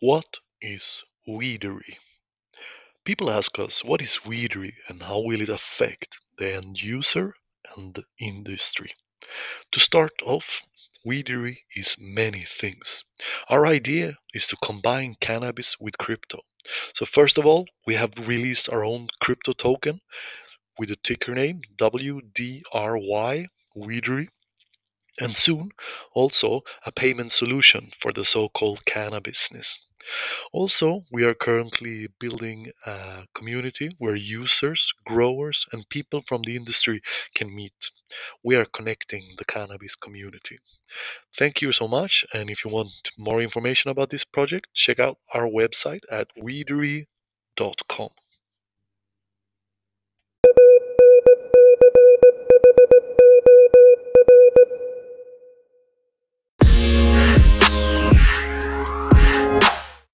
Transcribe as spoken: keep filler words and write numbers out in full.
What is Weedery? People ask us, what is Weedery and how will it affect the end user and the industry? To start off, Weedery is many things. Our idea is to combine cannabis with crypto. So first of all, we have released our own crypto token with a ticker name W D R Y, Weedery. And soon also a payment solution for the so-called cannabisness. Also, we are currently building a community where users, growers, and people from the industry can meet. We are connecting the cannabis community. Thank you so much, and if you want more information about this project, check out our website at weedery dot com.